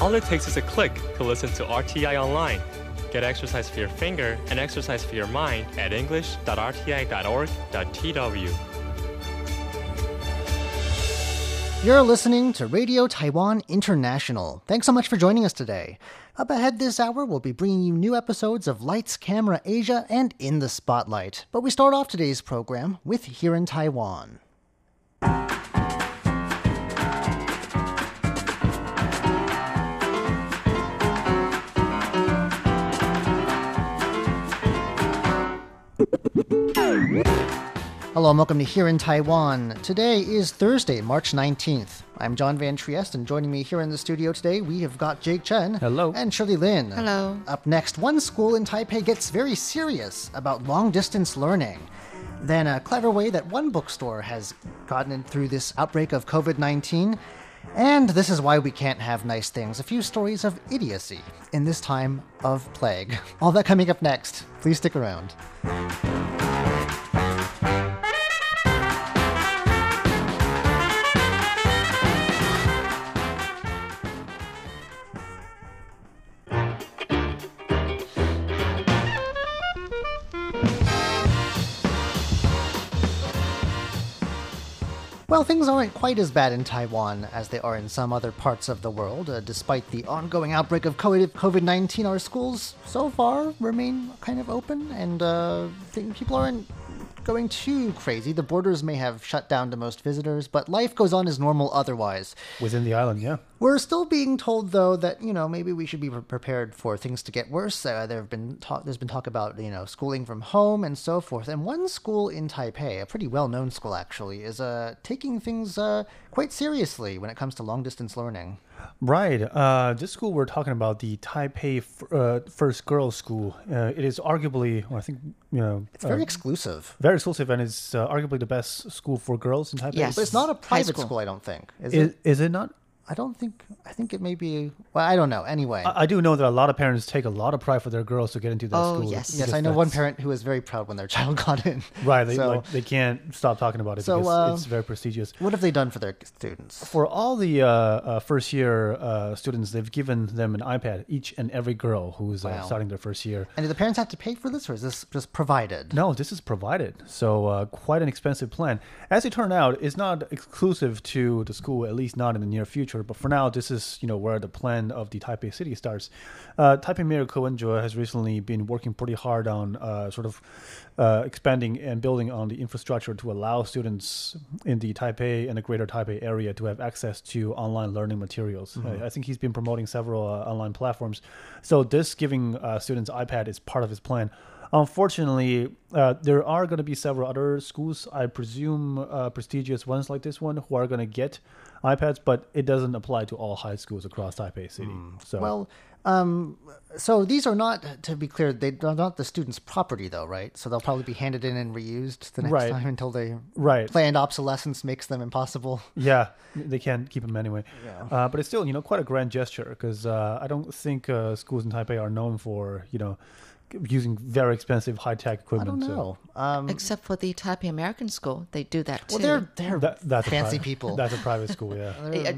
All it takes is a click to listen to RTI Online. Get exercise for your finger and exercise for your mind at english.rti.org.tw. You're listening to Radio Taiwan International. Thanks so much for joining us today. Up ahead this hour, we'll be bringing you new episodes of Lights, Camera, Asia, and In the Spotlight. But we start off today's program with Here in Taiwan. Hello and welcome to Here in Taiwan. Today is Thursday, March 19th. I'm John Van Trieste, and joining me here in the studio today, we have got Jake Chen. Hello. And Shirley Lin. Hello. Up next, one school in Taipei gets very serious about long-distance learning. Then a clever way that one bookstore has gotten through this outbreak of COVID-19. And this is why we can't have nice things. A few stories of idiocy in this time of plague. All that coming up next. Please stick around. Well, things aren't quite as bad in Taiwan as they are in some other parts of the world. Despite the ongoing outbreak of COVID-19, our schools so far remain kind of open, and people aren't going too crazy. The borders may have shut down to most visitors, but life goes on as normal otherwise. Within the island, yeah. We're still being told, though, that, you know, maybe we should be prepared for things to get worse. There's been talk about, you know, schooling from home and so forth. And one school in Taipei, a pretty well-known school actually, is taking things quite seriously when it comes to long-distance learning. Right. This school we're talking about, the Taipei First Girls School, it is arguably, well, I think, you know... It's very exclusive. Very exclusive, and it's arguably the best school for girls in Taipei. Yes. But it's not a private school, I don't think. Is it? Is it not? I think it may be... Well, I don't know. Anyway. I do know that a lot of parents take a lot of pride for their girls to get into that school. Oh, yes. Yes, I know one parent who was very proud when their child got in. Right. They can't stop talking about it because it's very prestigious. What have they done for their students? For all the first-year students, they've given them an iPad, each and every girl who's starting their first year. And do the parents have to pay for this, or is this just provided? No, this is provided. So quite an expensive plan. As it turned out, it's not exclusive to the school, at least not in the near future. But for now, this is, you know, where the plan of the Taipei city starts. Taipei Mayor Ko Wen-je has recently been working pretty hard on expanding and building on the infrastructure to allow students in the Taipei and the greater Taipei area to have access to online learning materials. Mm-hmm. I think he's been promoting several online platforms. So this giving students iPad is part of his plan. Unfortunately, there are going to be several other schools, I presume prestigious ones like this one, who are going to get iPads, but it doesn't apply to all high schools across Taipei City. So. Well, so these are not, to be clear, they're not the students' property, though, right? So they'll probably be handed in and reused the next time until they planned obsolescence makes them impossible. Yeah, they can't keep them anyway. Yeah. But it's still, you know, quite a grand gesture because I don't think schools in Taipei are known for, you know, using very expensive high-tech equipment. I don't know. Except for the Taipei American School. They do that, too. Well, that's fancy people. That's a private school, yeah.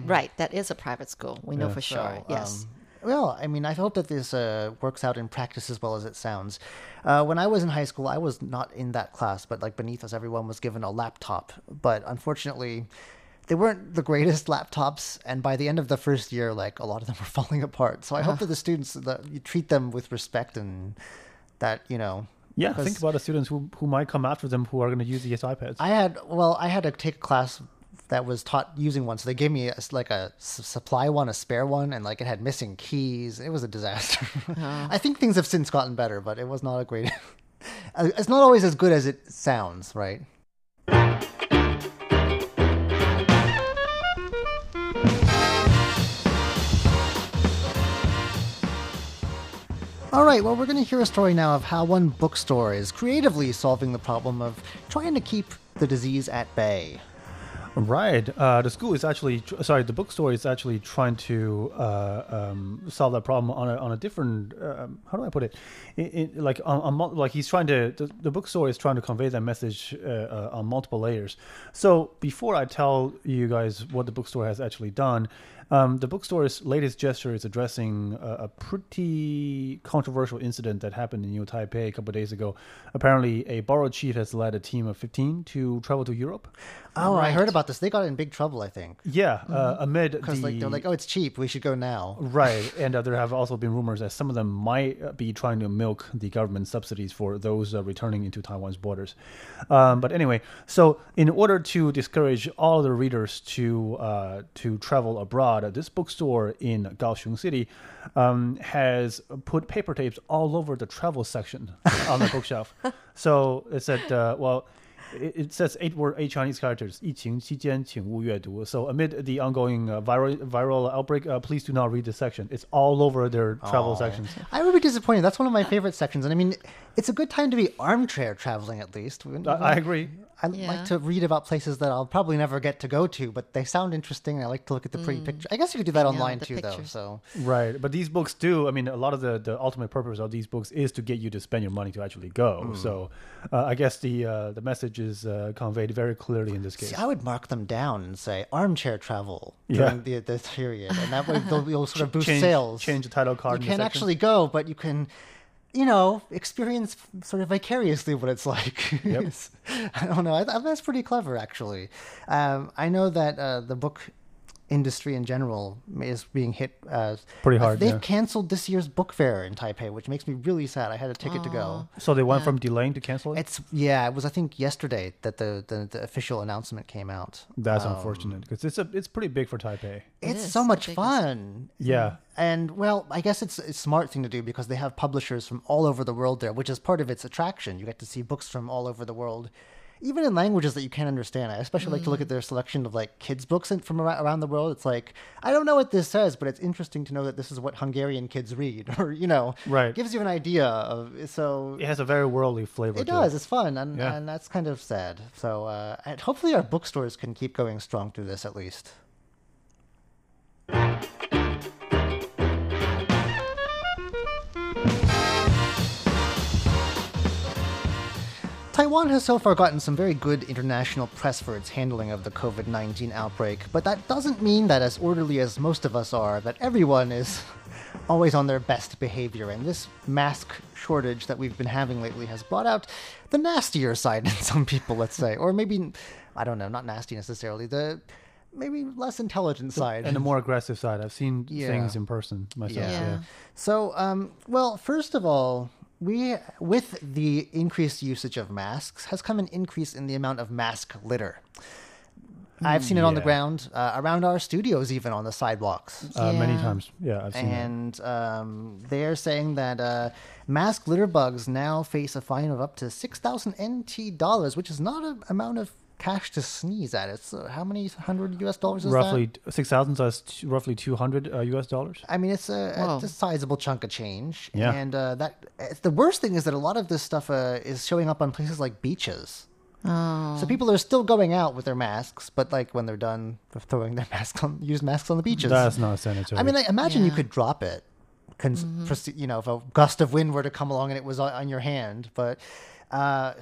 Right. That is a private school. We know for sure, yes. Well, I mean, I hope that this works out in practice as well as it sounds. When I was in high school, I was not in that class, but like beneath us, everyone was given a laptop. But unfortunately... They weren't the greatest laptops, and by the end of the first year, like, a lot of them were falling apart. So I hope that the students, you treat them with respect and that, you know... Yeah, think about the students who might come after them who are going to use these iPads. I had to take a class that was taught using one, so they gave me a supply one, a spare one, and like it had missing keys. It was a disaster. I think things have since gotten better, but it was not a great... It's not always as good as it sounds, right? All right, well, we're going to hear a story now of how one bookstore is creatively solving the problem of trying to keep the disease at bay. Right. The bookstore is actually trying to solve that problem on a different. How do I put it? The bookstore is trying to convey that message on multiple layers. So before I tell you guys what the bookstore has actually done, the bookstore's latest gesture is addressing a pretty controversial incident that happened in New Taipei a couple of days ago. Apparently, a borrowed chief has led a team of 15 to travel to Europe. Oh, right. I heard about this. They got in big trouble, I think. Yeah, amid the... Because they're like, oh, it's cheap. We should go now. Right, and there have also been rumors that some of them might be trying to milk the government subsidies for those returning into Taiwan's borders. But anyway, so in order to discourage all the readers to travel abroad, this bookstore in Kaohsiung City has put paper tapes all over the travel section on the bookshelf. So it said, it says eight Chinese characters. 疫情期间请勿阅读. So amid the ongoing viral outbreak, please do not read this section. It's all over their travel sections. I would be disappointed. That's one of my favorite sections. And I mean, it's a good time to be armchair traveling, at least. I agree. I like to read about places that I'll probably never get to go to, but they sound interesting. And I like to look at the pretty pictures. I guess you could do that online too, though. So right, but these books do. I mean, a lot of the ultimate purpose of these books is to get you to spend your money to actually go. So I guess the message is conveyed very clearly in this case. See, I would mark them down and say armchair travel during the period, and that way you'll sort of boost sales. Change the title card. You can't actually go, but you can. Experience sort of vicariously what it's like. Yep. I don't know. That's pretty clever, actually. I know that the book industry in general is being hit pretty hard. They've canceled this year's book fair in Taipei, which makes me really sad. I had a ticket to go. So they went from delaying to canceling? It was, I think, yesterday that the official announcement came out. That's unfortunate because it's pretty big for Taipei. It's so much fun. Yeah. And, I guess it's a smart thing to do because they have publishers from all over the world there, which is part of its attraction. You get to see books from all over the world, even in languages that you can't understand. I especially like to look at their selection of, kids' books from around the world. It's like, I don't know what this says, but it's interesting to know that this is what Hungarian kids read or, right. Gives you an idea. It has a very worldly flavor. It does. It's fun. And that's kind of sad. So and hopefully our bookstores can keep going strong through this at least. Taiwan has so far gotten some very good international press for its handling of the COVID-19 outbreak, but that doesn't mean that as orderly as most of us are, that everyone is always on their best behavior. And this mask shortage that we've been having lately has brought out the nastier side in some people, let's say. Or maybe, I don't know, not nasty necessarily, the maybe less intelligent side. And the more aggressive side. I've seen things in person myself. Yeah. So, first of all, with the increased usage of masks, has come an increase in the amount of mask litter. I've seen it on the ground, around our studios, even on the sidewalks. Many times, I've seen it. And they're saying that mask litter bugs now face a fine of up to 6,000 NT dollars, which is not an amount of cash to sneeze at. It's how many hundred US dollars is roughly that? 6,000, so it's roughly 200 US dollars. I mean, it's a sizable chunk of change. Yeah. And the worst thing is that a lot of this stuff is showing up on places like beaches. Oh. So people are still going out with their masks, but when they're done throwing their masks on, use masks on the beaches. That's not sanitary. I mean, imagine you could drop it, if a gust of wind were to come along and it was on your hand, but...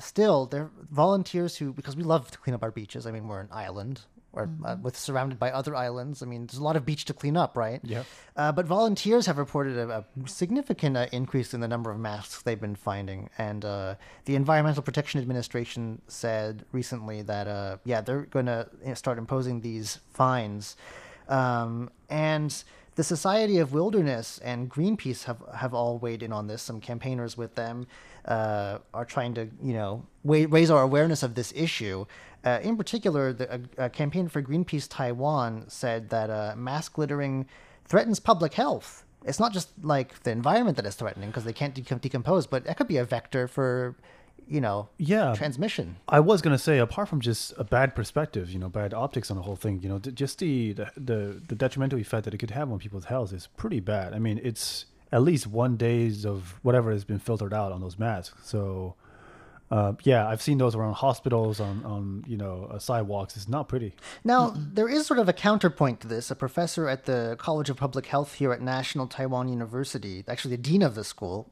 still, there are volunteers who, because we love to clean up our beaches. I mean, we're an island, or surrounded by other islands. I mean, there's a lot of beach to clean up, right? Yeah. But volunteers have reported a significant increase in the number of masks they've been finding, and the Environmental Protection Administration said recently that they're going to start imposing these fines, and. The Society of Wilderness and Greenpeace have all weighed in on this. Some campaigners with them are trying to, raise our awareness of this issue. In particular, a campaign for Greenpeace Taiwan said that mask littering threatens public health. It's not just the environment that is threatening because they can't decompose, but that could be a vector for... transmission. I was going to say, apart from just a bad perspective, bad optics on the whole thing, just the detrimental effect that it could have on people's health is pretty bad. I mean, it's at least 1 day of whatever has been filtered out on those masks. So Yeah, I've seen those around hospitals, on sidewalks. It's not pretty. Now, there is sort of a counterpoint to this. A professor at the College of Public Health here at National Taiwan University, actually the dean of the school,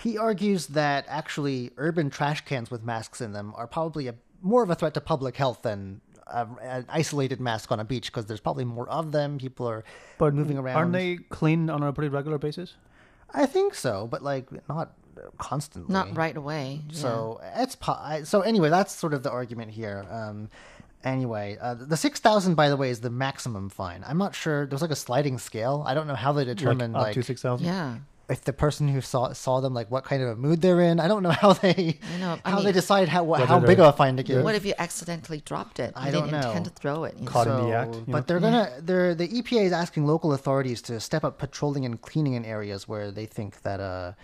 he argues that actually urban trash cans with masks in them are probably more of a threat to public health than an isolated mask on a beach, because there's probably more of them. People are moving around. Aren't they cleaned on a pretty regular basis? I think so, but not constantly. Not right away. So yeah. Anyway, that's sort of the argument here. The 6,000, by the way, is the maximum fine. I'm not sure. There's a sliding scale. I don't know how they determine up to 6,000. Yeah. If the person who saw them, what kind of a mood they're in, I don't know how they they decide how big of a fine to give. What if you accidentally dropped it? I don't know. You didn't intend to throw it. Caught in the act. But the EPA is asking local authorities to step up patrolling and cleaning in areas where they think that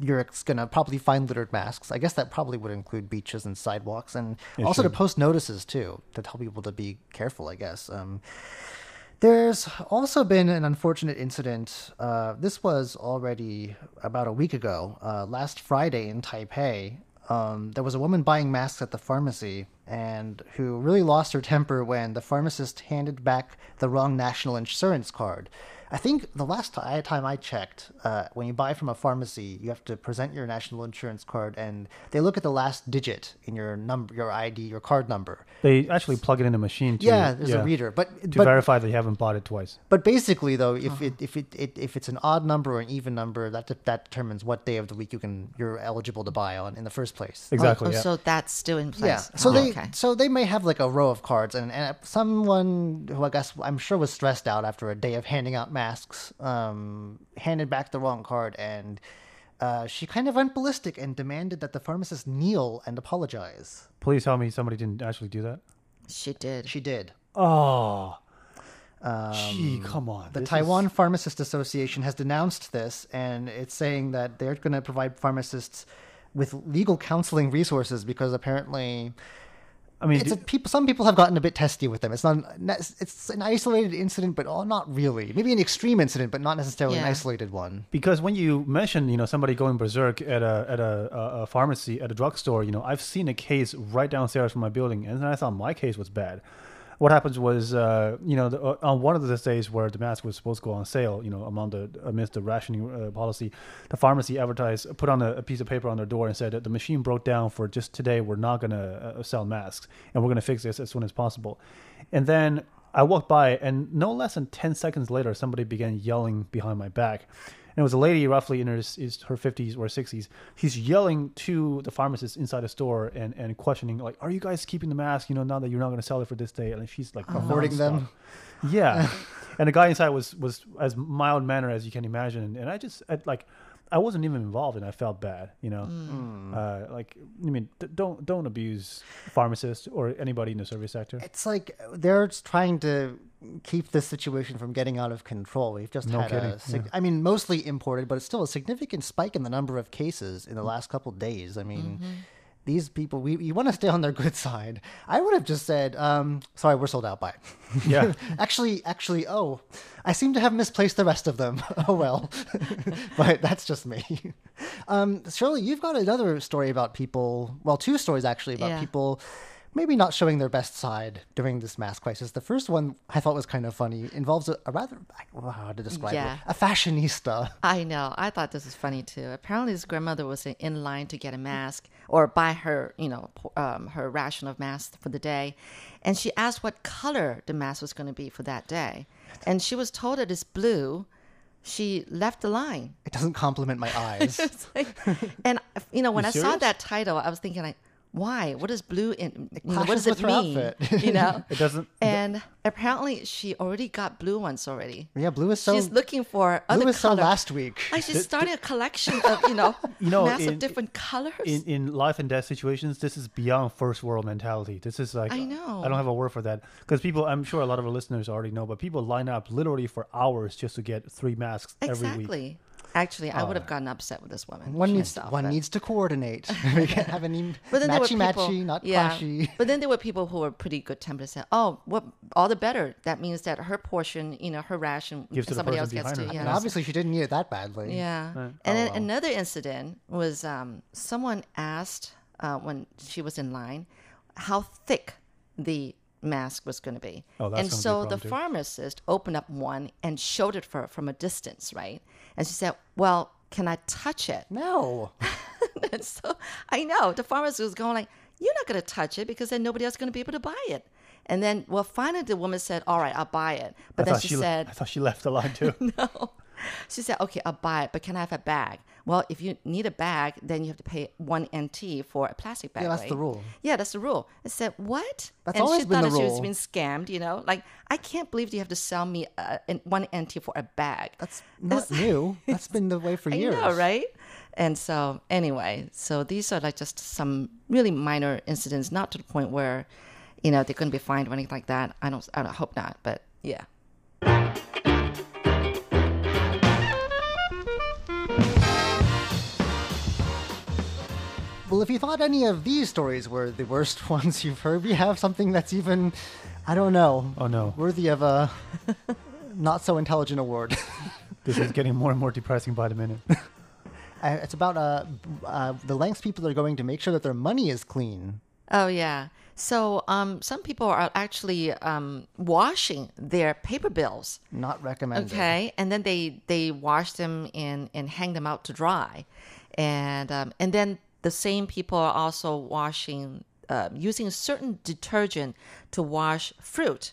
you're going to probably find littered masks. I guess that probably would include beaches and sidewalks, and also to post notices too, to tell people to be careful, I guess. There's also been an unfortunate incident. This was already about a week ago. Last Friday in Taipei, there was a woman buying masks at the pharmacy and who really lost her temper when the pharmacist handed back the wrong national insurance card. I think the last time I checked, when you buy from a pharmacy, you have to present your national insurance card, and they look at the last digit in your number, your ID, your card number. They actually plug it in a machine. There's a reader, but verify that you haven't bought it twice. But basically, though, if it's an odd number or an even number, that determines what day of the week you're eligible to buy on in the first place. Exactly. So that's still in place. Yeah. So they may have a row of cards, and someone who I'm sure was stressed out after a day of handing out masks, handed back the wrong card, and she kind of went ballistic and demanded that the pharmacist kneel and apologize. Please tell me somebody didn't actually do that. She did. Oh, gee, come on. The Taiwan Pharmacist Association has denounced this, and it's saying that they're going to provide pharmacists with legal counseling resources, because apparently... some people have gotten a bit testy with them. It's an isolated incident, but not really. Maybe an extreme incident, but not necessarily an isolated one. Because when you mention, somebody going berserk at a pharmacy, at a drugstore, I've seen a case right downstairs from my building, and I thought my case was bad. What happens was, on one of those days where the mask was supposed to go on sale, amidst the rationing policy, the pharmacy advertised, put on a piece of paper on their door and said that the machine broke down for just today. We're not going to sell masks, and we're going to fix this as soon as possible. And then I walked by, and no less than 10 seconds later, somebody began yelling behind my back. And it was a lady roughly in her 50s or 60s. She's yelling to the pharmacist inside the store and questioning, are you guys keeping the mask, now that you're not going to sell it for this day? And she's hoarding them. Yeah. And the guy inside was as mild-mannered as you can imagine. And I wasn't even involved, and I felt bad, don't abuse pharmacists or anybody in the service sector. It's they're trying to keep this situation from getting out of control. We've just mostly imported, but it's still a significant spike in the number of cases in the last couple of days. These people, you want to stay on their good side. I would have just said, sorry, we're sold out, bye. Yeah. Actually, oh, I seem to have misplaced the rest of them. Oh, well. But that's just me. Shirley, you've got another story about people, well, two stories actually about people maybe not showing their best side during this mask crisis. The first one I thought was kind of funny. It involves a fashionista. I know. I thought this was funny too. Apparently his grandmother was in line to get a mask or buy her, her ration of masks for the day. And she asked what color the mask was going to be for that day. And she was told that it's blue. She left the line. It doesn't compliment my eyes. When I saw that title, I was thinking why? What is blue what does it mean? Outfit. It doesn't. And apparently, she already got blue ones already. Yeah, blue is so. She's looking for other. Blue was so last week. She's starting a collection of masks of different colors. In life and death situations, this is beyond first world mentality. This is I know. I don't have a word for that, because people. I'm sure a lot of our listeners already know, but people line up literally for hours just to get 3 masks every week. Exactly. Actually, I would have gotten upset with this woman. One needs to coordinate. We can't have any matchy-matchy, not clashy. But then there were people who were pretty good-tempered and said, oh, all the better. That means that her portion, her ration, somebody else gets to. Yeah. And obviously, she didn't need it that badly. Yeah. Right. And then another incident was someone asked when she was in line, how thick the mask was going to be. And so the pharmacist opened up one and showed it for her from a distance, right? And she said, well, can I touch it? No. And so I know the pharmacist was going like, you're not going to touch it because then nobody else is going to be able to buy it. And then, well, finally the woman said, all right, I'll buy it. But then she said... I thought she left the line too. No. She said, okay, I'll buy it, but can I have a bag? Well, if you need a bag, then you have to pay 1 NT for a plastic bag, right? The rule. Yeah, that's the rule. I said, what? That's always been the rule. And she thought she was being scammed, you know? Like, I can't believe you have to sell me 1 NT for a bag. That's not new. That's been the way for years. I know, right? And so, anyway, so these are like just some really minor incidents, not to the point where, you know, they couldn't be fined or anything like that. I don't hope not, but yeah. Well, if you thought any of these stories were the worst ones you've heard, we have something that's even, I don't know. Oh, no. Worthy of a not-so-intelligent award. This is getting more and more depressing by the minute. It's about the lengths people are going to make sure that their money is clean. Oh, yeah. So some people are actually washing their paper bills. Not recommended. Okay, and then they wash them and hang them out to dry. And then... the same people are also washing, using a certain detergent to wash fruit.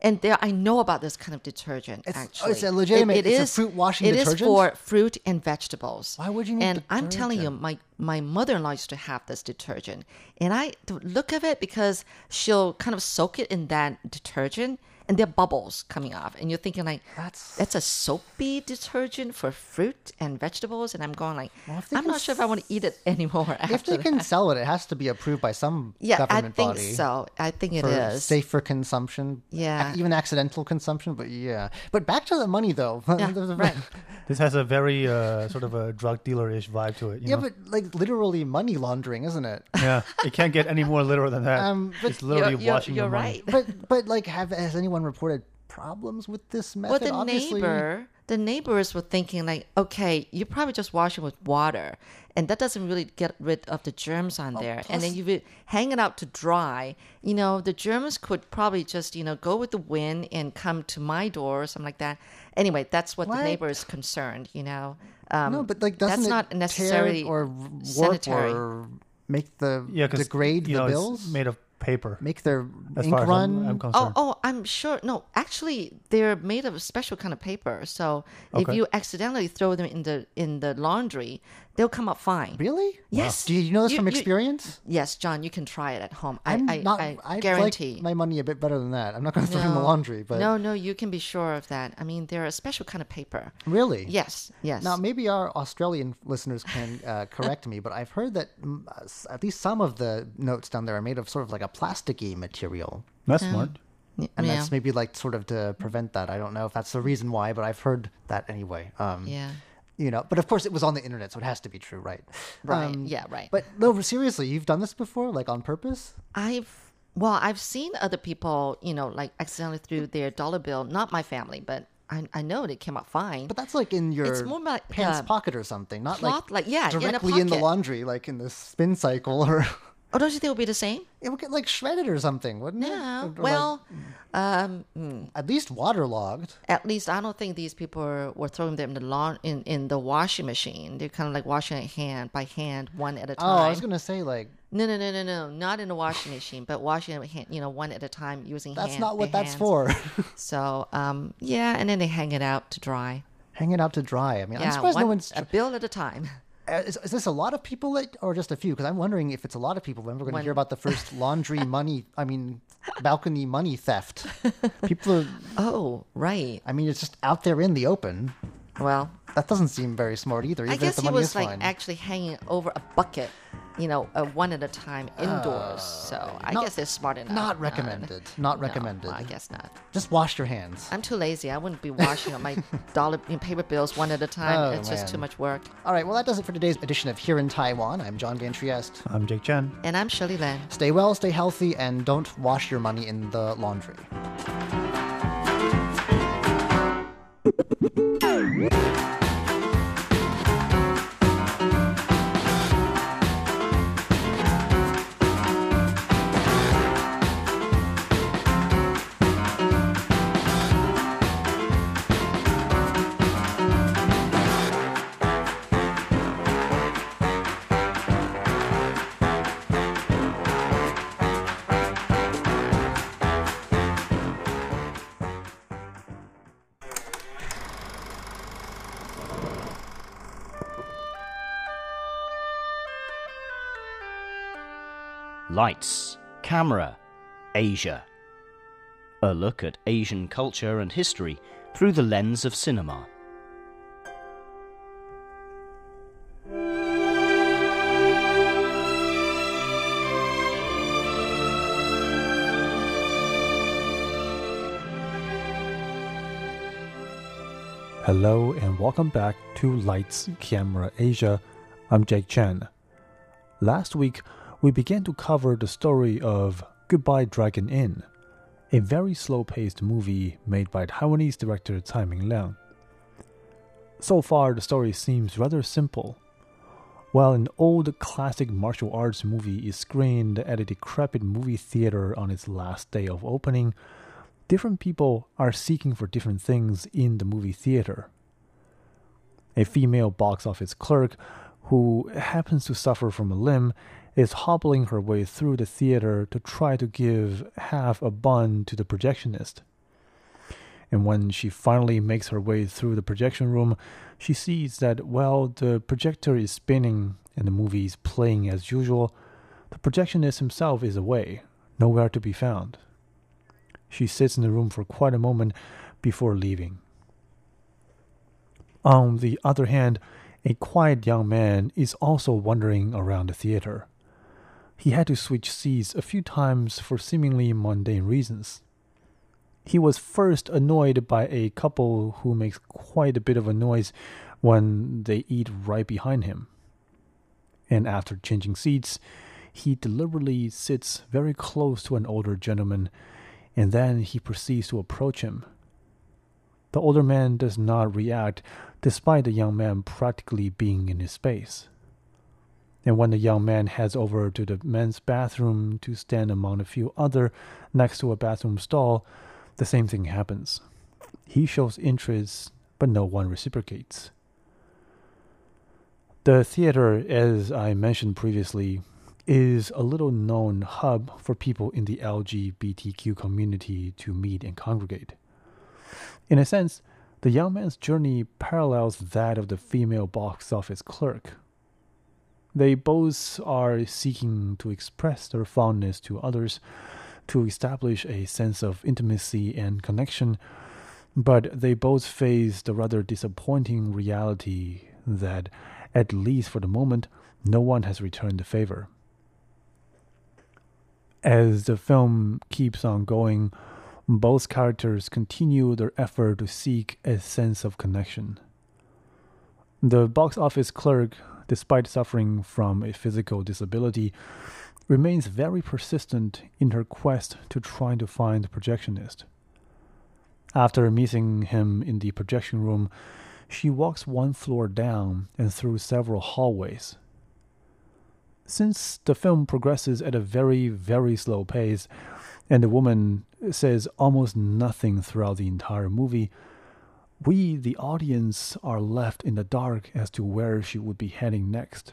And there, I know about this kind of detergent, actually. Oh, it's a legitimate, it's a fruit washing detergent? It is for fruit and vegetables. Why would you need detergent? And I'm telling you, my mother-in-law used to have this detergent. And I, the look of it, because she'll kind of soak it in that detergent, and there are bubbles coming off. And you're thinking like, that's a soapy detergent for fruit and vegetables. And I'm going like, well, I'm not sure if I want to eat it anymore after If they that. Can sell it, it has to be approved by some government body. Yeah, I think so. I think it is. Safe for consumption. Yeah. Even accidental consumption, but yeah. But back to the money, though. Yeah, right. This has a very sort of a drug dealer-ish vibe to it. You know? But like literally money laundering, isn't it? Yeah. It can't get any more literal than that. It's literally washing your money. You're right. But like, has anyone reported problems with this method? Well, the neighbors were thinking like, okay, you probably just wash it with water, and that doesn't really get rid of the germs on there. And then you hang it out to dry. You know, the germs could probably just, you know, go with the wind and come to my door or something like that. Anyway, that's what the neighbor is concerned. You know, no, but like that's not necessarily or warp sanitary or make the degrade the bills. It's made of paper. Make their ink run. I'm concerned. Oh, I'm sure. No, actually, they're made of a special kind of paper. So if you accidentally throw them in the laundry, they'll come up fine. Really? Yes. Wow. Do you know this from experience? Yes, John. You can try it at home. I guarantee. Like my money a bit better than that. I'm not going to throw it in the laundry. But no, you can be sure of that. I mean, they're a special kind of paper. Really? Yes. Now maybe our Australian listeners can correct me, but I've heard that at least some of the notes down there are made of sort of like a plasticky material. That's smart. And that's maybe like sort of to prevent that. I don't know if that's the reason why, but I've heard that anyway. You know, but of course it was on the internet, so it has to be true, right? Right. Yeah, right. But no, seriously, you've done this before, like on purpose? I've seen other people, you know, like accidentally threw their dollar bill. Not my family, but I know they came out fine. But that's like in your pants pocket or something, not cloth, directly in the laundry, like in the spin cycle or. Oh, don't you think it would be the same? It would get like shredded or something, wouldn't it? Yeah. Well, at least waterlogged. At least I don't think these people were throwing them in the washing machine. They're kind of like washing it by hand, one at a time. Oh, I was gonna say like no, not in the washing machine, but washing it with hand, you know, one at a time using. That's not what that's for. So and then they hang it out to dry. Hang it out to dry. I mean, I'm surprised no one's a bill at a time. Is this a lot of people or just a few? Because I'm wondering if it's a lot of people. Then we're going to hear about the first balcony money theft. People are... Oh, right. I mean, it's just out there in the open. Well... That doesn't seem very smart either, even if the money is fine. I guess he was like actually hanging over a bucket, you know, one at a time indoors. So I guess they're smart enough. Not recommended. No, I guess not. Just wash your hands. I'm too lazy. I wouldn't be washing up my paper bills one at a time. It's just too much work. All right. Well, that does it for today's edition of Here in Taiwan. I'm John Van Trieste. I'm Jake Chen. And I'm Shirley Lan. Stay well, stay healthy, and don't wash your money in the laundry. Lights, Camera, Asia. A look at Asian culture and history through the lens of cinema. Hello and welcome back to Lights, Camera, Asia. I'm Jake Chen. Last week, we began to cover the story of Goodbye, Dragon Inn, a very slow-paced movie made by Taiwanese director Tsai Ming-liang. So far, the story seems rather simple. While an old classic martial arts movie is screened at a decrepit movie theater on its last day of opening, different people are seeking for different things in the movie theater. A female box office clerk, who happens to suffer from a limb, is hobbling her way through the theater to try to give half a bun to the projectionist. And when she finally makes her way through the projection room, she sees that while the projector is spinning and the movie is playing as usual, the projectionist himself is away, nowhere to be found. She sits in the room for quite a moment before leaving. On the other hand, a quiet young man is also wandering around the theater. He had to switch seats a few times for seemingly mundane reasons. He was first annoyed by a couple who makes quite a bit of a noise when they eat right behind him. And after changing seats, he deliberately sits very close to an older gentleman, and then he proceeds to approach him. The older man does not react, despite the young man practically being in his space. And when the young man heads over to the men's bathroom to stand among a few other next to a bathroom stall, the same thing happens. He shows interest, but no one reciprocates. The theater, as I mentioned previously, is a little-known hub for people in the LGBTQ community to meet and congregate. In a sense, the young man's journey parallels that of the female box office clerk. They both are seeking to express their fondness to others, to establish a sense of intimacy and connection, but they both face the rather disappointing reality that, at least for the moment, no one has returned the favor. As the film keeps on going, both characters continue their effort to seek a sense of connection. The box office clerk, despite suffering from a physical disability, remains very persistent in her quest to try to find the projectionist. After meeting him in the projection room, she walks one floor down and through several hallways. Since the film progresses at a very, very slow pace, and the woman says almost nothing throughout the entire movie, we, the audience, are left in the dark as to where she would be heading next.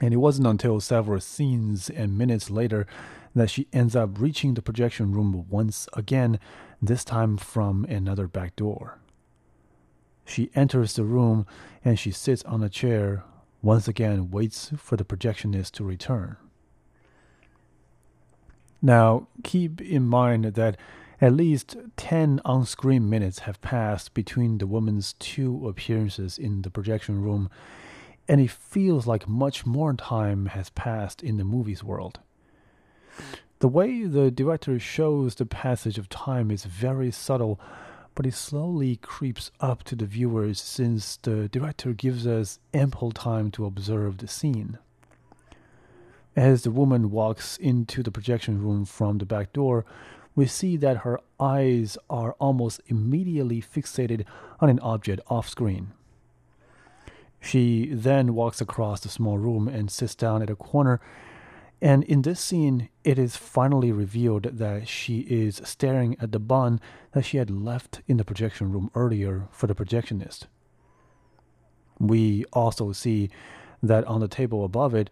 And it wasn't until several scenes and minutes later that she ends up reaching the projection room once again, this time from another back door. She enters the room and she sits on a chair, once again waits for the projectionist to return. Now, keep in mind that at least 10 on-screen minutes have passed between the woman's two appearances in the projection room, and it feels like much more time has passed in the movie's world. The way the director shows the passage of time is very subtle, but it slowly creeps up to the viewers since the director gives us ample time to observe the scene. As the woman walks into the projection room from the back door, we see that her eyes are almost immediately fixated on an object off-screen. She then walks across the small room and sits down at a corner, and in this scene, it is finally revealed that she is staring at the bun that she had left in the projection room earlier for the projectionist. We also see that on the table above it,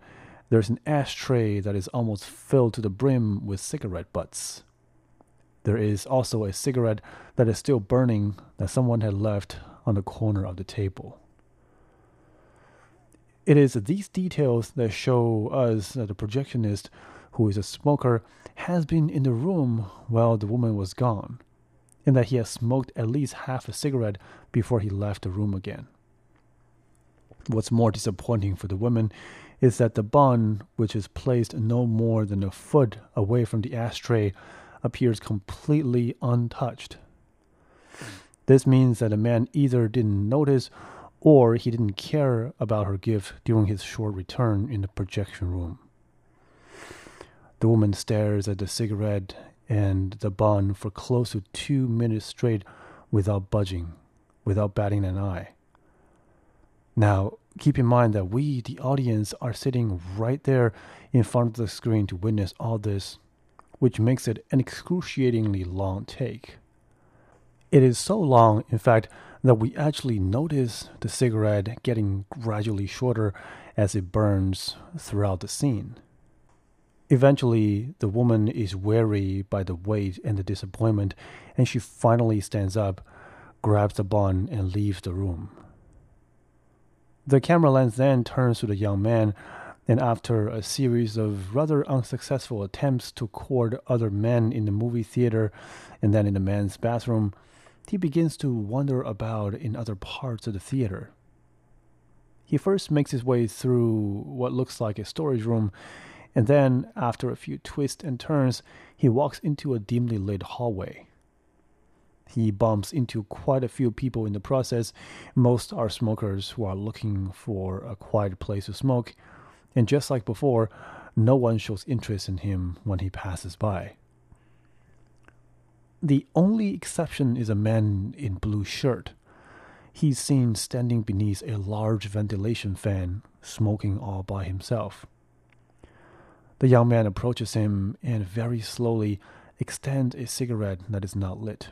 there's an ashtray that is almost filled to the brim with cigarette butts. There is also a cigarette that is still burning that someone had left on the corner of the table. It is these details that show us that the projectionist, who is a smoker, has been in the room while the woman was gone, and that he has smoked at least half a cigarette before he left the room again. What's more disappointing for the woman is that the bun, which is placed no more than a foot away from the ashtray, appears completely untouched. This means that the man either didn't notice or he didn't care about her gift during his short return in the projection room. The woman stares at the cigarette and the bun for close to 2 minutes straight without budging, without batting an eye. Now, keep in mind that we, the audience, are sitting right there in front of the screen to witness all this, which makes it an excruciatingly long take. It is so long, in fact, that we actually notice the cigarette getting gradually shorter as it burns throughout the scene. Eventually, the woman is weary by the wait and the disappointment, and she finally stands up, grabs the bun, and leaves the room. The camera lens then turns to the young man, and after a series of rather unsuccessful attempts to court other men in the movie theater and then in the man's bathroom, he begins to wander about in other parts of the theater. He first makes his way through what looks like a storage room, and then, after a few twists and turns, he walks into a dimly lit hallway. He bumps into quite a few people in the process. Most are smokers who are looking for a quiet place to smoke, and just like before, no one shows interest in him when he passes by. The only exception is a man in blue shirt. He's seen standing beneath a large ventilation fan, smoking all by himself. The young man approaches him and very slowly extends a cigarette that is not lit.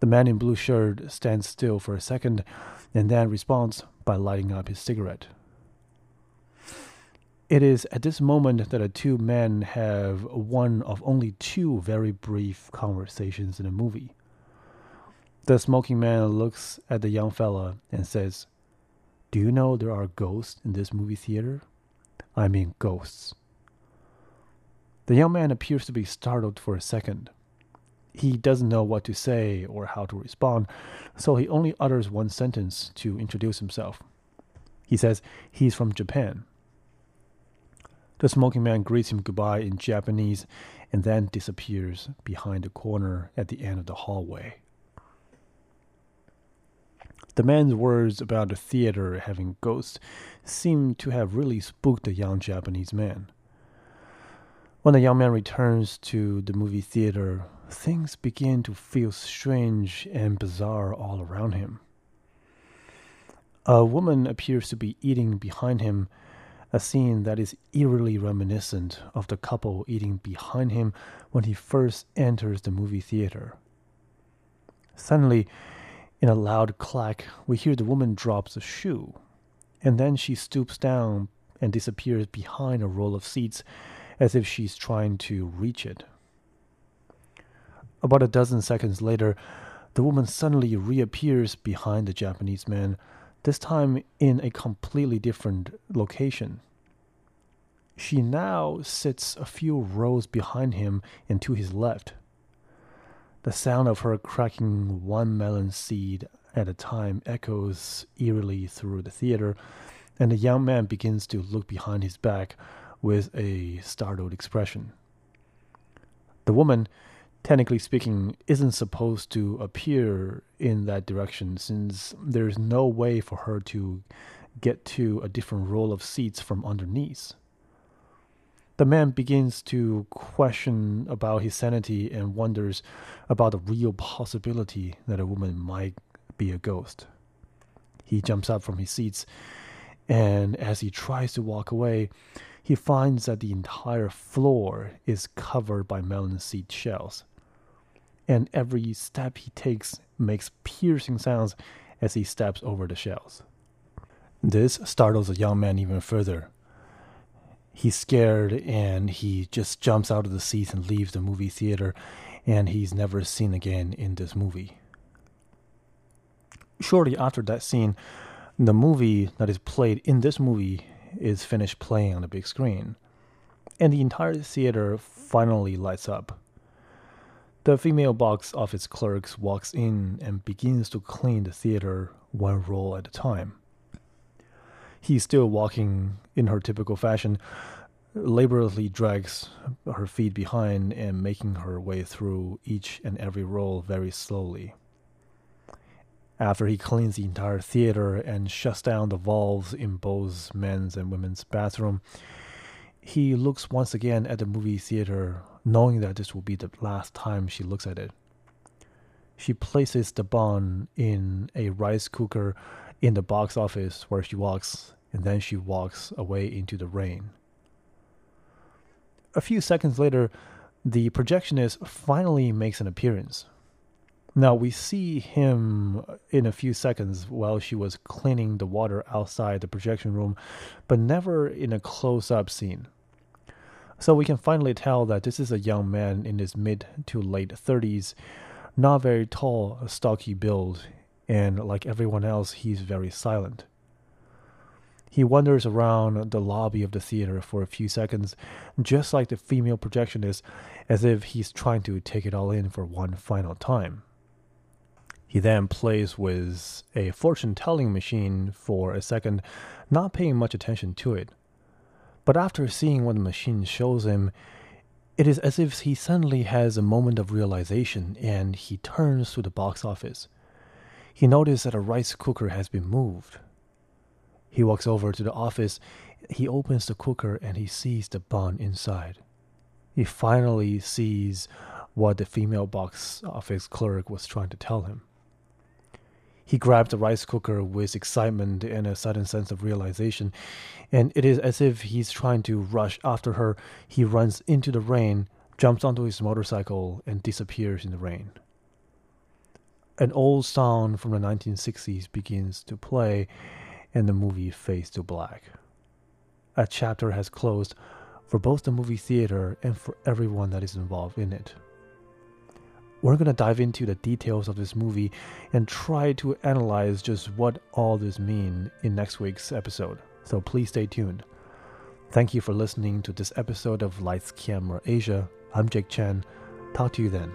The man in blue shirt stands still for a second and then responds by lighting up his cigarette. It is at this moment that the two men have one of only two very brief conversations in the movie. The smoking man looks at the young fella and says, "Do you know there are ghosts in this movie theater? I mean ghosts." The young man appears to be startled for a second. He doesn't know what to say or how to respond, so he only utters one sentence to introduce himself. He says he's from Japan. The smoking man greets him goodbye in Japanese and then disappears behind a corner at the end of the hallway. The man's words about the theater having ghosts seem to have really spooked the young Japanese man. When the young man returns to the movie theater, things begin to feel strange and bizarre all around him. A woman appears to be eating behind him, a scene that is eerily reminiscent of the couple eating behind him when he first enters the movie theater. Suddenly, in a loud clack, we hear the woman drops a shoe, and then she stoops down and disappears behind a roll of seats as if she's trying to reach it. About a dozen seconds later, the woman suddenly reappears behind the Japanese man, this time in a completely different location. She now sits a few rows behind him and to his left. The sound of her cracking one melon seed at a time echoes eerily through the theater, and the young man begins to look behind his back with a startled expression. The woman, technically speaking, isn't supposed to appear in that direction since there's no way for her to get to a different row of seats from underneath. The man begins to question about his sanity and wonders about the real possibility that a woman might be a ghost. He jumps up from his seats, and as he tries to walk away, he finds that the entire floor is covered by melon seed shells, and every step he takes makes piercing sounds as he steps over the shells. This startles the young man even further. He's scared, and he just jumps out of the seat and leaves the movie theater, and he's never seen again in this movie. Shortly after that scene, the movie that is played in this movie is finished playing on the big screen, and the entire theater finally lights up. The female box office clerk walks in and begins to clean the theater one roll at a time. He's still walking in her typical fashion, laboriously drags her feet behind and making her way through each and every roll very slowly. After he cleans the entire theater and shuts down the valves in both men's and women's bathroom, he looks once again at the movie theater, knowing that this will be the last time she looks at it. She places the bun in a rice cooker in the box office where she walks, and then she walks away into the rain. A few seconds later, the projectionist finally makes an appearance. Now, we see him in a few seconds while she was cleaning the water outside the projection room, but never in a close-up scene. So we can finally tell that this is a young man in his mid to late 30s, not very tall, stocky build, and like everyone else, he's very silent. He wanders around the lobby of the theater for a few seconds, just like the female projectionist, as if he's trying to take it all in for one final time. He then plays with a fortune-telling machine for a second, not paying much attention to it. But after seeing what the machine shows him, it is as if he suddenly has a moment of realization and he turns to the box office. He notices that a rice cooker has been moved. He walks over to the office, he opens the cooker and he sees the bun inside. He finally sees what the female box office clerk was trying to tell him. He grabbed the rice cooker with excitement and a sudden sense of realization, and it is as if he's trying to rush after her. He runs into the rain, jumps onto his motorcycle, and disappears in the rain. An old song from the 1960s begins to play, and the movie fades to black. A chapter has closed for both the movie theater and for everyone that is involved in it. We're going to dive into the details of this movie and try to analyze just what all this means in next week's episode, so please stay tuned. Thank you for listening to this episode of Lights, Camera, Asia. I'm Jake Chen. Talk to you then.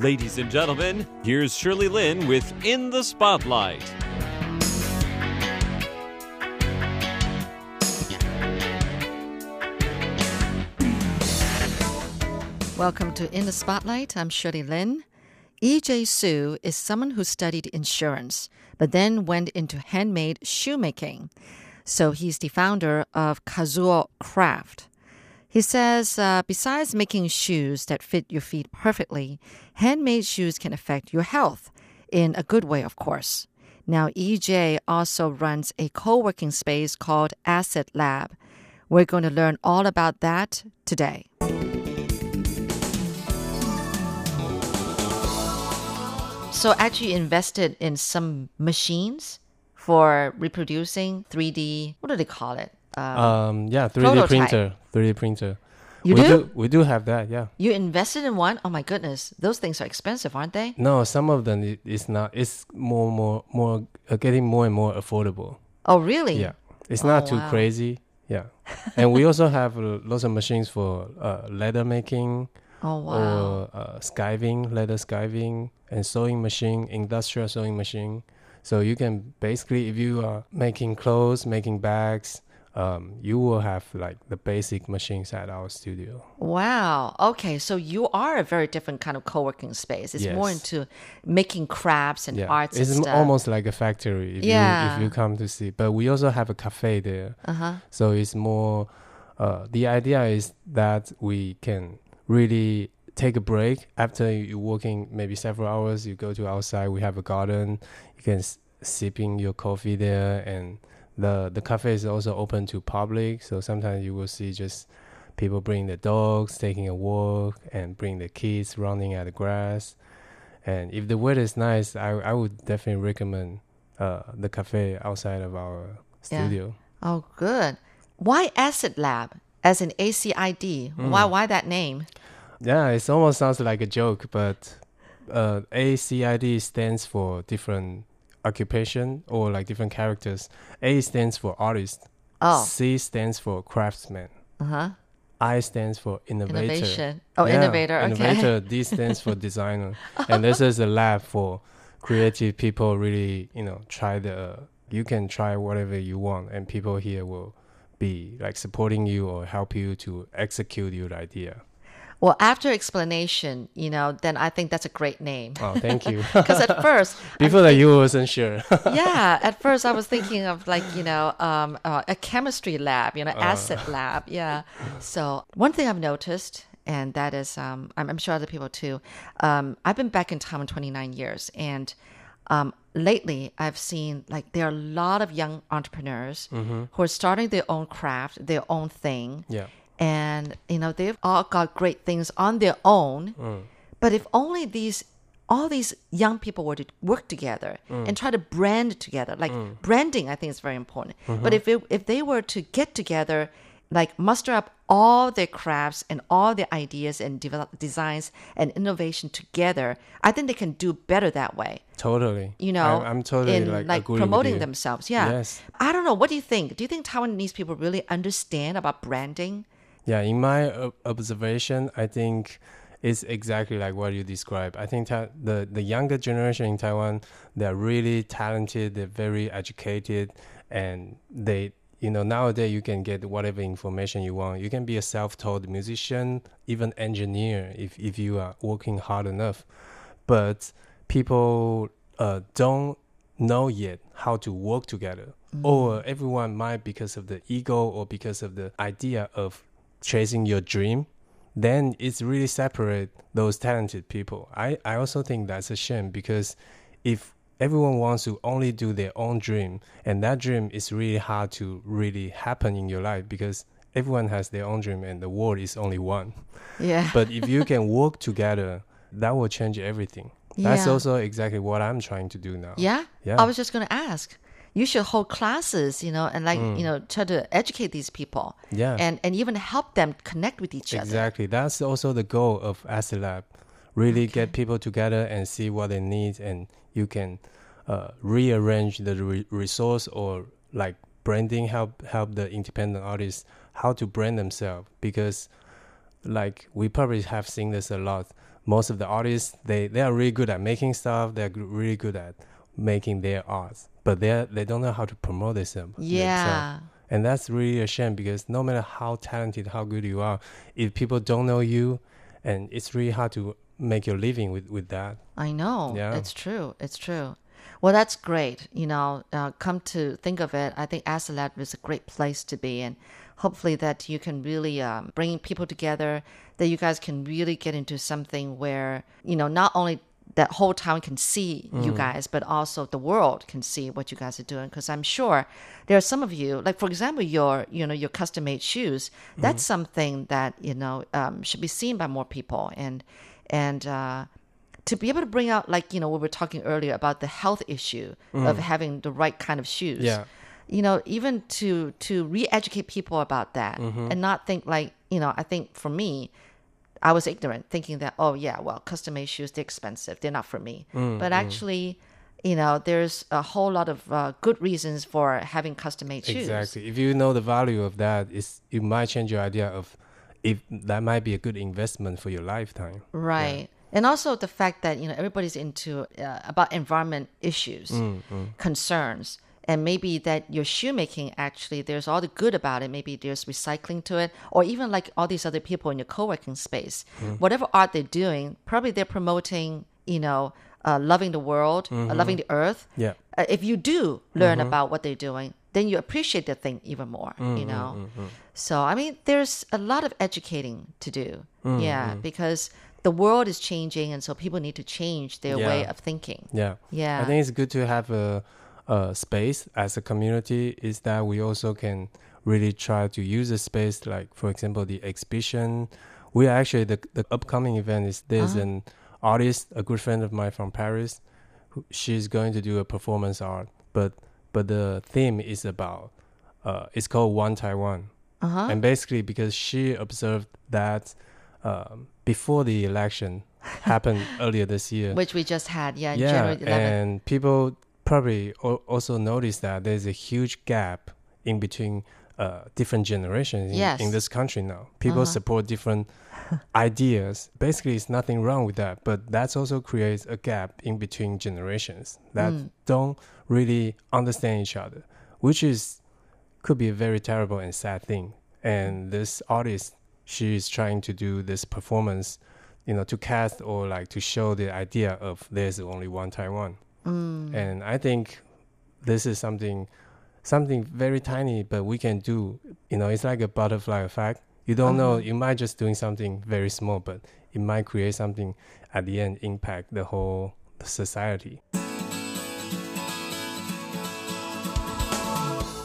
Ladies and gentlemen, here's Shirley Lin with In the Spotlight. Welcome to In the Spotlight. I'm Shirley Lin. E.J. Su is someone who studied insurance, but then went into handmade shoemaking. So he's the founder of Kazuo Craft. He says, besides making shoes that fit your feet perfectly, handmade shoes can affect your health, in a good way, of course. Now, EJ also runs a co-working space called Asset Lab. We're going to learn all about that today. So actually invested in some machines for reproducing 3D, what do they call it? 3D printer. We do have that, yeah. You invested in one? Oh my goodness. Those things are expensive, aren't they? No, some of them it's not. It's more getting more and more affordable. Oh, really? Yeah. It's not too crazy. Yeah. And we also have lots of machines for leather making. Oh, wow. Or leather skiving, and sewing machine, industrial sewing machine. So you can basically, if you are making clothes, making bags, you will have like the basic machines at our studio. Wow. Okay. So you are a very different kind of co-working space. It's more into making crafts and arts and stuff. It's almost like a factory if you come to see. But we also have a cafe there. Uh-huh. So it's more, the idea is that we can really take a break after you're working maybe several hours. You go to outside, we have a garden, you can sipping your coffee there, and the cafe is also open to public, so sometimes you will see just people bring the dogs, taking a walk, and bring the kids running at the grass, And if the weather is nice, I would definitely recommend the cafe outside of our studio. Yeah. Oh, good. Why Asset Lab as an ACID? Why that name? Yeah, it almost sounds like a joke, but ACID stands for different occupation or like different characters. A stands for artist. Oh. C stands for craftsman. Uh-huh. I stands for innovator. Innovation. Oh, yeah, innovator. Okay. Innovator. D stands for designer. And this is a lab for creative people. Really, try you can try whatever you want, and people here will be like supporting you or help you to execute your idea. Well, after explanation, then I think that's a great name. Oh, thank you. Because at first... Before that, you wasn't sure. Yeah, at first I was thinking of a chemistry lab, asset lab. Yeah. So one thing I've noticed, and that is, I'm sure other people too, I've been back in Taiwan 29 years, and lately I've seen there are a lot of young entrepreneurs who are starting their own craft, their own thing. Yeah. And, they've all got great things on their own. Mm. But if only all these young people were to work together and try to brand together, branding, I think is very important. Mm-hmm. But if they were to get together, muster up all their crafts and all their ideas and develop designs and innovation together, I think they can do better that way. Totally. I'm totally promoting themselves. Yeah. Yes. I don't know. What do you think? Do you think Taiwanese people really understand about branding? Yeah, in my observation, I think it's exactly like what you described. I think the younger generation in Taiwan, they're really talented, they're very educated, and they, nowadays you can get whatever information you want. You can be a self-taught musician, even engineer, if you are working hard enough. But people don't know yet how to work together. Mm-hmm. Or everyone might, because of the ego or because of the idea of chasing your dream, then it's really separate those talented people. I also think that's a shame, because if everyone wants to only do their own dream, and that dream is really hard to really happen in your life, because everyone has their own dream and the world is only one. Yeah. But if you can work together, that will change everything. Yeah. That's also exactly what I'm trying to do now. Yeah? Yeah. I was just going to ask. You should hold classes, try to educate these people. Yeah. And even help them connect with each other. Exactly. That's also the goal of Asset Lab. Really get people together and see what they need, and you can rearrange the resource or branding, help the independent artists how to brand themselves, because we probably have seen this a lot. Most of the artists, they are really good at making stuff. They're really good at making their art, but they don't know how to promote themselves. Yeah. And that's really a shame, because no matter how talented, how good you are, if people don't know you, and it's really hard to make your living with that. I know. Yeah. It's true. Well, that's great. Come to think of it, I think Asset Lab is a great place to be, and hopefully that you can really bring people together, that you guys can really get into something where, not only that whole town can see you guys, but also the world can see what you guys are doing. Because I'm sure there are some of you, for example, your custom-made shoes. That's something that should be seen by more people, and to be able to bring out we were talking earlier about the health issue of having the right kind of shoes. Yeah. Even to re-educate people about that and not think I think for me, I was ignorant, thinking that, custom-made shoes, they're expensive. They're not for me. But actually, there's a whole lot of good reasons for having custom-made shoes. Exactly. If you know the value of that, it might change your idea of if that might be a good investment for your lifetime. Right. Yeah. And also the fact that, everybody's into about environment issues, concerns. And maybe that your shoemaking, actually, there's all the good about it. Maybe there's recycling to it. Or even all these other people in your co-working space. Whatever art they're doing, probably they're promoting, loving the world, loving the earth. Yeah. If you do learn about what they're doing, then you appreciate the thing even more, So, there's a lot of educating to do. Because the world is changing, and so people need to change their way of thinking. Yeah. Yeah. I think it's good to have a... space as a community, is that we also can really try to use a space, for example, the exhibition. We are actually the upcoming event is there's an artist, a good friend of mine from Paris, she's going to do a performance art, but the theme is about, it's called One Taiwan. Uh-huh. And basically because she observed that before the election happened earlier this year. Which we just had, January 11th. And people probably also noticed that there's a huge gap in between different generations in this country now. People support different ideas. Basically, it's nothing wrong with that, but that also creates a gap in between generations that don't really understand each other, which could be a very terrible and sad thing. And this artist, she is trying to do this performance, to cast or to show the idea of there's only one Taiwan. Mm. And I think this is something very tiny, but we can do, it's like a butterfly effect. You don't know, you might just doing something very small, but it might create something at the end, impact the whole society.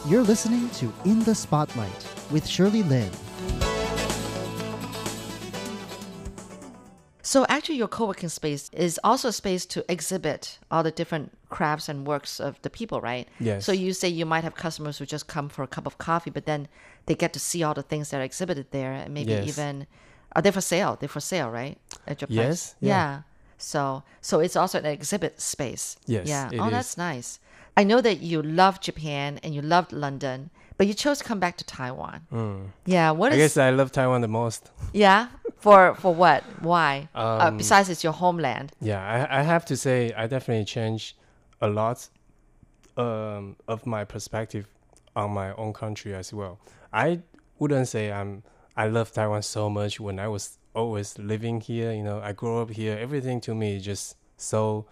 You're listening to In the Spotlight with Shirley Lin. So actually your co-working space is also a space to exhibit all the different crafts and works of the people, right? Yes. So you say you might have customers who just come for a cup of coffee, but then they get to see all the things that are exhibited there, and maybe even are they for sale? They're for sale, right? At your place? Yes. Yeah. So it's also an exhibit space. Yes. Yeah. Oh, that's nice. I know that you love Japan and you loved London, but you chose to come back to Taiwan. Mm. Yeah. I guess I love Taiwan the most. Yeah. For what? Why? Besides, it's your homeland. Yeah. I have to say, I definitely changed a lot of my perspective on my own country as well. I wouldn't say I love Taiwan so much when I was always living here. I grew up here. Everything to me is just so...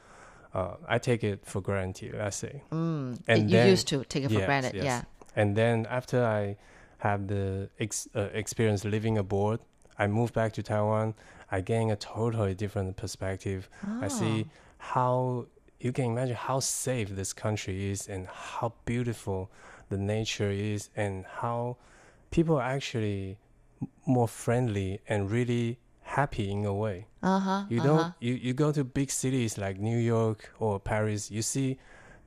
I take it for granted, let's say. Mm, and you used to take it for granted, yeah. And then after I had the experience living abroad, I moved back to Taiwan. I gained a totally different perspective. Oh. I see how, you can imagine how safe this country is and how beautiful the nature is and how people are actually more friendly and really happy in a way. You go to big cities like New York or Paris, you see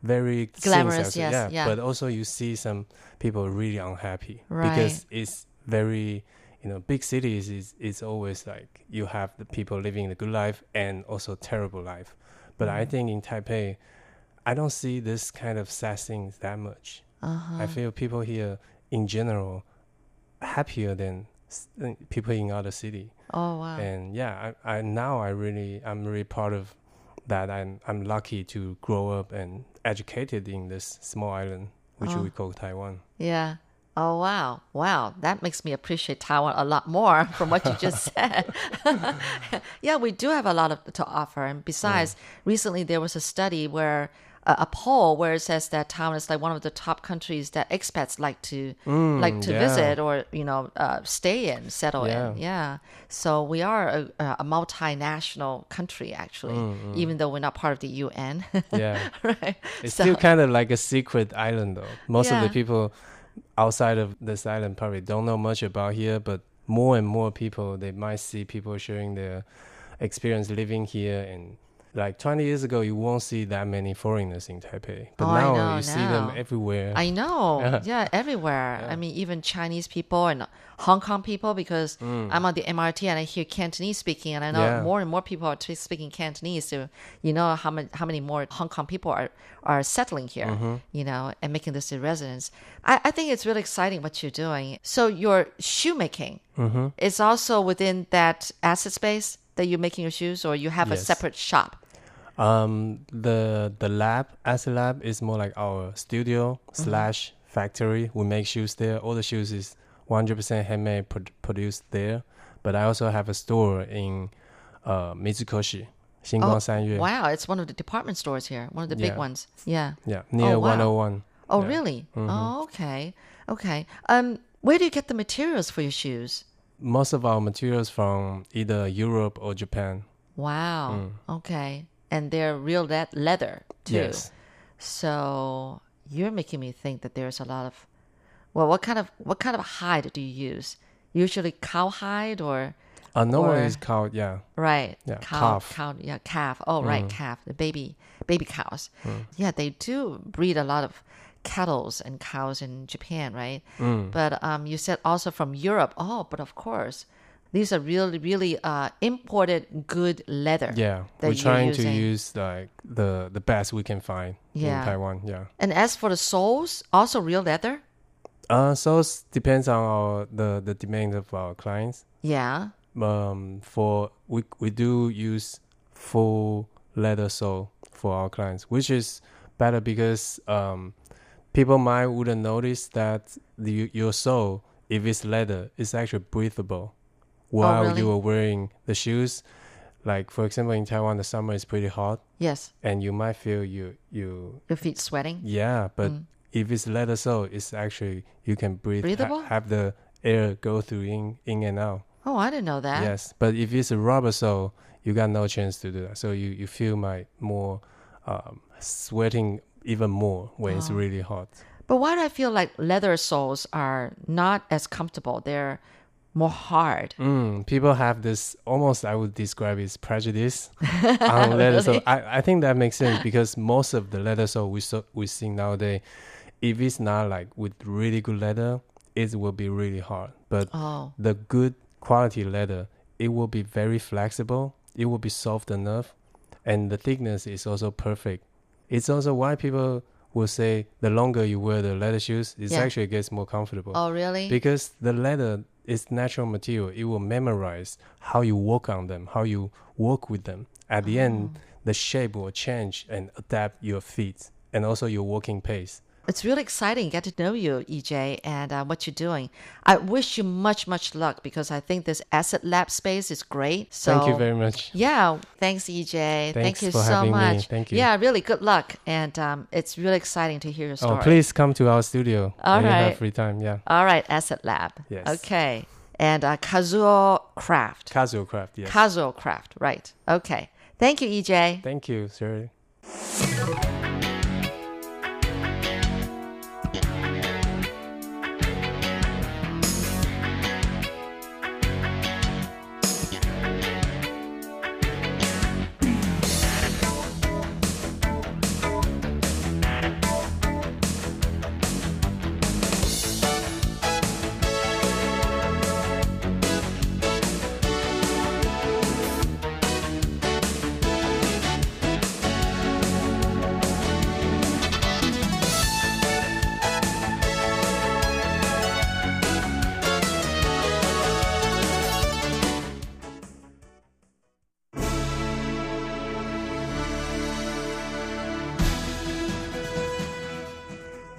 very glamorous, but also you see some people really unhappy, right? Because it's very, big cities is always like you have the people living the good life and also terrible life. But I think in Taipei, I don't see this kind of sad things that much. I feel people here in general happier than people in other city. Oh wow! And I'm really proud of that. I'm lucky to grow up and educated in this small island, which we call Taiwan. Yeah. Oh wow! Wow, that makes me appreciate Taiwan a lot more from what you just said. Yeah, we do have a lot to offer, and besides, recently there was a study where. A poll where it says that Taiwan is like one of the top countries that expats like to visit or stay in, settle in. Yeah, so we are a multinational country actually, even though we're not part of the UN. Yeah, right. It's still kind of like a secret island though. Most of the people outside of this island probably don't know much about here, but more and more people they might see people sharing their experience living here and. Like 20 years ago, you won't see that many foreigners in Taipei. But now you see them everywhere. I know. Yeah, everywhere. Yeah. I mean, even Chinese people and Hong Kong people, because I'm on the MRT and I hear Cantonese speaking. And I know more and more people are speaking Cantonese. So you know how many more Hong Kong people are settling here, and making this their residence. I think it's really exciting what you're doing. So your shoemaking is also within that asset space that you're making your shoes, or you have a separate shop? The lab, Asset Lab, is more like our studio / factory. We make shoes there. All the shoes is 100% handmade produced there. But I also have a store in Mitsukoshi, Xinguang Sanyue. Wow, it's one of the department stores here, one of the big ones. Yeah. Yeah, near 101. Oh, really? Mm-hmm. Oh, okay. Okay. Where do you get the materials for your shoes? Most of our materials from either Europe or Japan. Wow. Okay. And they're real leather too. Yes. So you're making me think that there's a lot of, what kind of hide do you use? Usually cowhide or Normally it's called, Right. Yeah, calf. Oh, right, calf. The baby cows. Mm. Yeah, they do breed a lot of cattles and cows in Japan, right? Mm. But you said also from Europe. Oh, but of course, these are really, really imported good leather. Yeah, we're trying to use like the best we can find in Taiwan. Yeah. And as for the soles, also real leather? Soles depends on the demand of our clients. Yeah. We do use full leather sole for our clients, which is better because people might wouldn't notice that your sole, if it's leather, is actually breathable. While you were wearing the shoes, like for example in Taiwan, the summer is pretty hot. Yes. And you might feel your feet sweating. Yeah, but if it's leather sole, it's actually you can breathe. Breathable? Have the air go through in and out. Oh, I didn't know that. Yes, but if it's a rubber sole, you got no chance to do that. So you feel like more sweating even more when it's really hot. But why do I feel like leather soles are not as comfortable? They're more hard. People have this almost, I would describe it as prejudice on leather sole. I think that makes sense because most of the leather sole we see nowadays, if it's not like with really good leather, it will be really hard. But the good quality leather, it will be very flexible. It will be soft enough, and the thickness is also perfect. It's also why people will say the longer you wear the leather shoes, it actually gets more comfortable. Oh, really? Because the leather, it's natural material. It will memorize how you walk on them, how you walk with them. At the end, the shape will change and adapt your feet and also your walking pace. It's really exciting. Get to know you, EJ, and what you're doing. I wish you much, much luck because I think this Asset Lab space is great. So, thank you very much. Yeah. Thanks, EJ. Thank you so much. Me. Thank you. Yeah, really good luck. And it's really exciting to hear your story. Oh, please come to our studio when you have free time. Yeah. All right, Asset Lab. Yes. Okay. And Kazuo Craft. Kazuo Craft, yes. Kazuo Craft, right. Okay. Thank you, EJ. Thank you, sir.